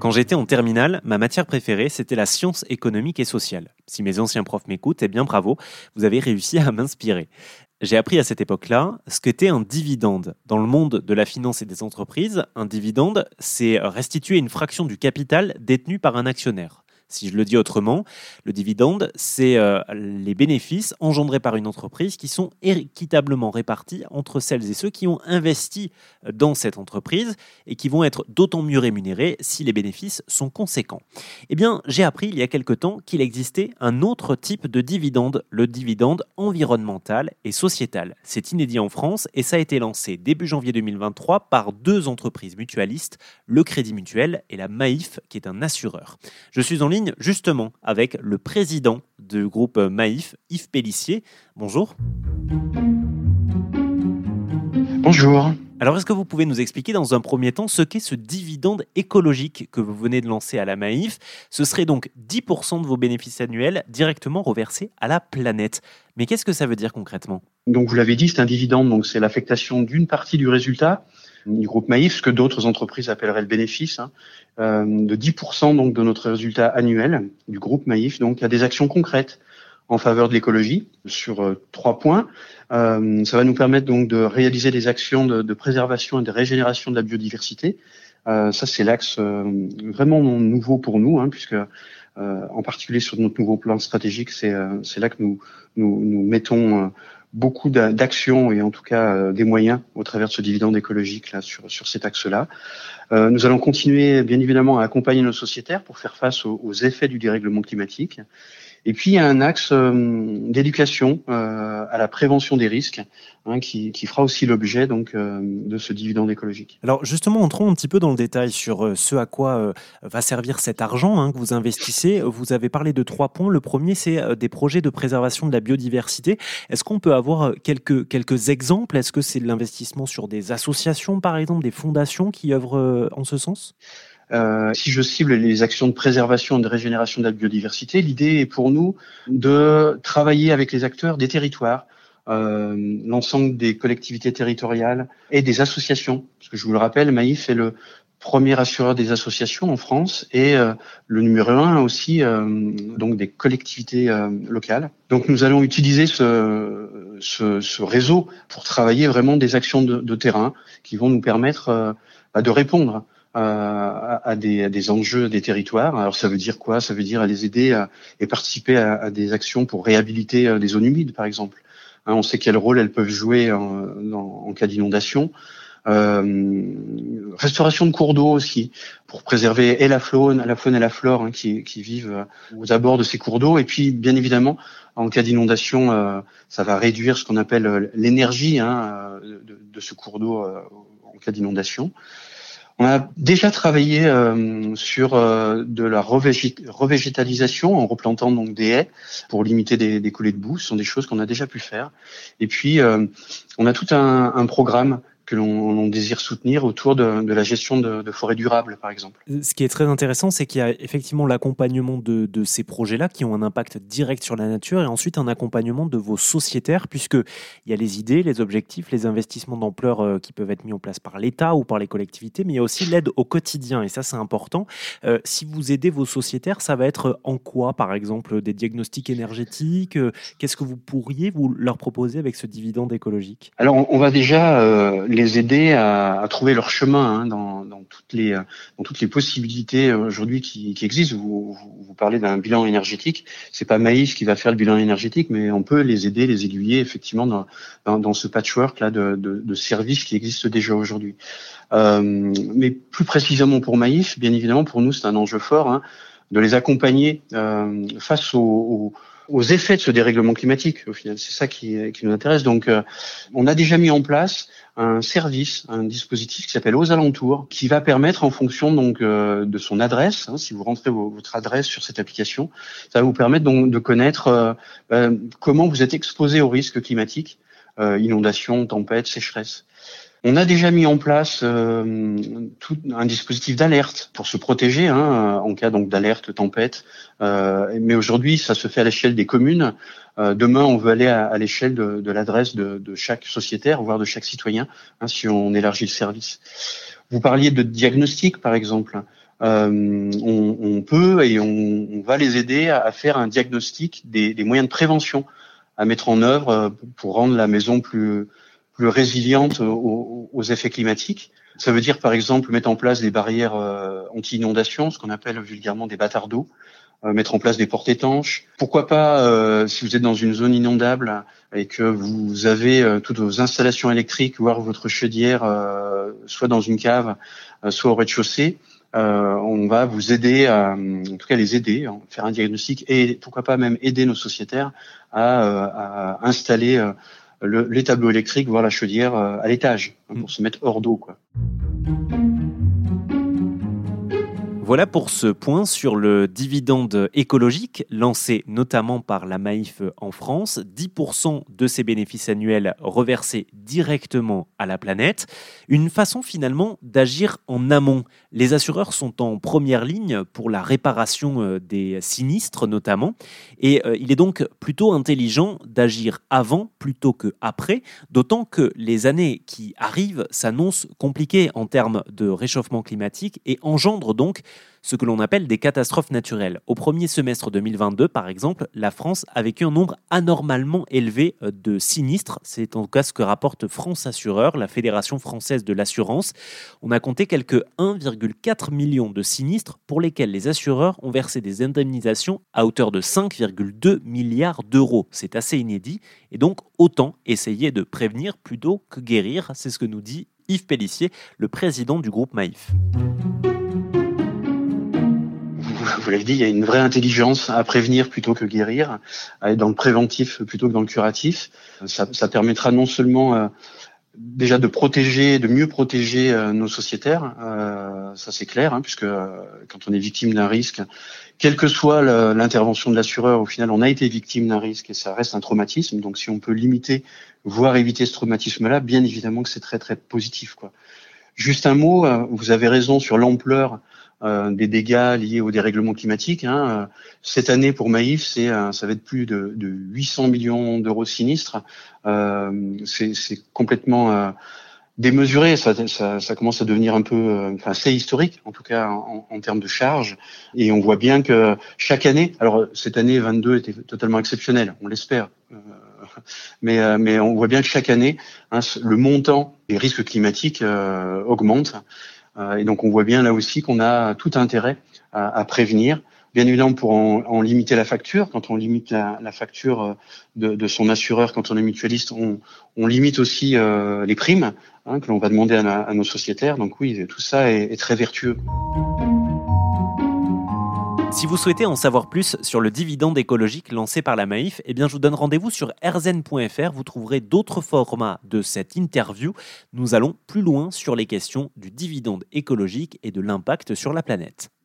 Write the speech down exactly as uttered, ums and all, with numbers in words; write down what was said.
Quand j'étais en terminale, ma matière préférée, c'était la science économique et sociale. Si mes anciens profs m'écoutent, eh bien bravo, vous avez réussi à m'inspirer. J'ai appris à cette époque-là ce qu'était un dividende. Dans le monde de la finance et des entreprises, un dividende, c'est restituer une fraction du capital détenu par un actionnaire. Si je le dis autrement, le dividende, c'est euh, les bénéfices engendrés par une entreprise qui sont équitablement répartis entre celles et ceux qui ont investi dans cette entreprise et qui vont être d'autant mieux rémunérés si les bénéfices sont conséquents. Eh bien, j'ai appris il y a quelque temps qu'il existait un autre type de dividende, le dividende environnemental et sociétal. C'est inédit en France et ça a été lancé début janvier deux mille vingt-trois par deux entreprises mutualistes, le Crédit Mutuel et la MAIF, qui est un assureur. Je suis en ligne justement avec le président du groupe MAIF, Yves Pellissier. Bonjour. Bonjour. Alors, est-ce que vous pouvez nous expliquer dans un premier temps ce qu'est ce dividende écologique que vous venez de lancer à la MAIF ? Ce serait donc dix pour cent de vos bénéfices annuels directement reversés à la planète. Mais qu'est-ce que ça veut dire concrètement ? Donc, vous l'avez dit, c'est un dividende, donc c'est l'affectation d'une partie du résultat du groupe MAIF, ce que d'autres entreprises appelleraient le bénéfice, hein, euh, de dix pour cent donc de notre résultat annuel du groupe MAIF, donc à des actions concrètes en faveur de l'écologie sur euh, trois points. Euh, ça va nous permettre donc de réaliser des actions de, de préservation et de régénération de la biodiversité. Euh, ça, c'est l'axe euh, vraiment nouveau pour nous, hein, puisque euh, en particulier sur notre nouveau plan stratégique, c'est, euh, c'est là que nous nous, nous mettons euh, beaucoup d'actions et en tout cas euh, des moyens au travers de ce dividende écologique là sur sur cet axe-là. Euh, nous allons continuer bien évidemment à accompagner nos sociétaires pour faire face aux, aux effets du dérèglement climatique. Et puis il y a un axe euh, d'éducation euh, à la prévention des risques, hein, qui, qui fera aussi l'objet donc euh, de ce dividende écologique. Alors justement, entrons un petit peu dans le détail sur euh, ce à quoi euh, va servir cet argent, hein, que vous investissez. Vous avez parlé de trois points. Le premier, c'est euh, des projets de préservation de la biodiversité. Est-ce qu'on peut avoir quelques quelques exemples ? Est-ce que c'est de l'investissement sur des associations, par exemple, des fondations qui œuvrent euh, en ce sens ? Euh, si je cible les actions de préservation et de régénération de la biodiversité, l'idée est pour nous de travailler avec les acteurs des territoires, euh, l'ensemble des collectivités territoriales et des associations. Parce que je vous le rappelle, MAIF est le premier assureur des associations en France et euh, le numéro un aussi euh, donc des collectivités euh, locales. Donc nous allons utiliser ce, ce, ce réseau pour travailler vraiment des actions de, de terrain qui vont nous permettre euh, bah, de répondre À, à, des, à des enjeux des territoires. Alors ça veut dire quoi ? Ça veut dire les aider à, et participer à, à des actions pour réhabiliter des zones humides, par exemple. Hein, on sait quel rôle elles peuvent jouer en, en, en cas d'inondation. Euh, restauration de cours d'eau aussi, pour préserver et la faune, la faune et la flore, hein, qui, qui vivent aux abords de ces cours d'eau. Et puis, bien évidemment, en cas d'inondation, euh, ça va réduire ce qu'on appelle l'énergie, hein, de, de ce cours d'eau euh, en cas d'inondation. On a déjà travaillé euh, sur euh, de la revégé- revégétalisation en replantant donc des haies pour limiter des, des coulées de boue. Ce sont des choses qu'on a déjà pu faire. Et puis, euh, on a tout un, un programme que l'on on désire soutenir autour de, de la gestion de, de forêts durables, par exemple. Ce qui est très intéressant, c'est qu'il y a effectivement l'accompagnement de, de ces projets-là qui ont un impact direct sur la nature et ensuite un accompagnement de vos sociétaires, puisqu'il y a les idées, les objectifs, les investissements d'ampleur qui peuvent être mis en place par l'État ou par les collectivités, mais il y a aussi l'aide au quotidien, et ça, c'est important. Euh, si vous aidez vos sociétaires, ça va être en quoi, par exemple, des diagnostics énergétiques ? Qu'est-ce que vous pourriez vous leur proposer avec ce dividende écologique ? Alors, on, on va déjà... Euh, les les aider à, à trouver leur chemin, hein, dans, dans, toutes les, dans toutes les possibilités aujourd'hui qui, qui existent. Vous, vous, vous parlez d'un bilan énergétique. C'est pas MAIF qui va faire le bilan énergétique, mais on peut les aider, les aiguiller effectivement dans, dans, dans ce patchwork là de, de, de services qui existent déjà aujourd'hui. Euh, mais plus précisément pour MAIF, bien évidemment, pour nous c'est un enjeu fort, hein, de les accompagner euh, face aux... aux aux effets de ce dérèglement climatique, au final. C'est ça qui, qui nous intéresse. Donc, euh, on a déjà mis en place un service, un dispositif qui s'appelle Aux Alentours, qui va permettre, en fonction donc euh, de son adresse, hein, si vous rentrez vos, votre adresse sur cette application, ça va vous permettre donc de connaître euh, euh, comment vous êtes exposé aux risques climatiques, euh, inondations, tempêtes, sécheresses. On a déjà mis en place euh, tout un dispositif d'alerte pour se protéger, hein, en cas donc d'alerte tempête. Euh, mais aujourd'hui, ça se fait à l'échelle des communes. Euh, demain, on veut aller à, à l'échelle de, de l'adresse de, de chaque sociétaire, voire de chaque citoyen, hein, si on élargit le service. Vous parliez de diagnostic, par exemple. euh, on, on peut et on, on va les aider à, à faire un diagnostic des, des moyens de prévention à mettre en œuvre pour rendre la maison plus, plus résiliente aux, aux effets climatiques. Ça veut dire, par exemple, mettre en place des barrières euh, anti-inondation, ce qu'on appelle vulgairement des bâtards d'eau, euh, mettre en place des portes étanches. Pourquoi pas, euh, si vous êtes dans une zone inondable et que vous avez euh, toutes vos installations électriques, voire votre chaudière, euh, soit dans une cave, euh, soit au rez-de-chaussée, euh, on va vous aider, à, en tout cas les aider, à faire un diagnostic et pourquoi pas même aider nos sociétaires à, euh, à installer euh, Le, les tableaux électriques, voire la chaudière euh, à l'étage, hein, pour mmh. se mettre hors d'eau, quoi. Voilà pour ce point sur le dividende écologique, lancé notamment par la MAIF en France. dix pour cent de ses bénéfices annuels reversés directement à la planète. Une façon finalement d'agir en amont. Les assureurs sont en première ligne pour la réparation des sinistres notamment. Et il est donc plutôt intelligent d'agir avant plutôt qu'après, d'autant que les années qui arrivent s'annoncent compliquées en termes de réchauffement climatique et engendrent donc ce que l'on appelle des catastrophes naturelles. Au premier semestre deux mille vingt-deux, par exemple, la France a vécu un nombre anormalement élevé de sinistres. C'est en tout cas ce que rapporte France Assureurs, la Fédération française de l'assurance. On a compté quelque un virgule quatre million de sinistres pour lesquels les assureurs ont versé des indemnisations à hauteur de cinq virgule deux milliards d'euros. C'est assez inédit et donc autant essayer de prévenir plutôt que guérir. C'est ce que nous dit Yves Pellissier, le président du groupe MAIF. Vous l'avez dit, il y a une vraie intelligence à prévenir plutôt que guérir, à être dans le préventif plutôt que dans le curatif. Ça, ça permettra non seulement euh, déjà de protéger, de mieux protéger euh, nos sociétaires, euh, ça c'est clair, hein, puisque euh, quand on est victime d'un risque, quelle que soit le, l'intervention de l'assureur, au final on a été victime d'un risque et ça reste un traumatisme. Donc si on peut limiter, voire éviter ce traumatisme-là, bien évidemment que c'est très très positif, quoi. Juste un mot, euh, vous avez raison sur l'ampleur Euh, des dégâts liés au dérèglement climatique. Hein. Cette année, pour MAIF, c'est, ça va être plus de, de huit cents millions d'euros de sinistres. Euh, c'est, c'est complètement euh, démesuré. Ça, ça, ça commence à devenir un peu... Euh, enfin, c'est historique, en tout cas, en, en termes de charges. Et on voit bien que chaque année... Alors, cette année, vingt-deux était totalement exceptionnelle, on l'espère. Euh, mais, euh, mais on voit bien que chaque année, hein, le montant des risques climatiques euh, augmente. Et donc, on voit bien là aussi qu'on a tout intérêt à, à prévenir. Bien évidemment, pour en, en limiter la facture, quand on limite la, la facture de, de son assureur, quand on est mutualiste, on, on limite aussi euh, les primes hein, que l'on va demander à, à nos sociétaires. Donc oui, tout ça est, est très vertueux. Si vous souhaitez en savoir plus sur le dividende écologique lancé par la MAIF, eh bien je vous donne rendez-vous sur erzen point f r. Vous trouverez d'autres formats de cette interview. Nous allons plus loin sur les questions du dividende écologique et de l'impact sur la planète.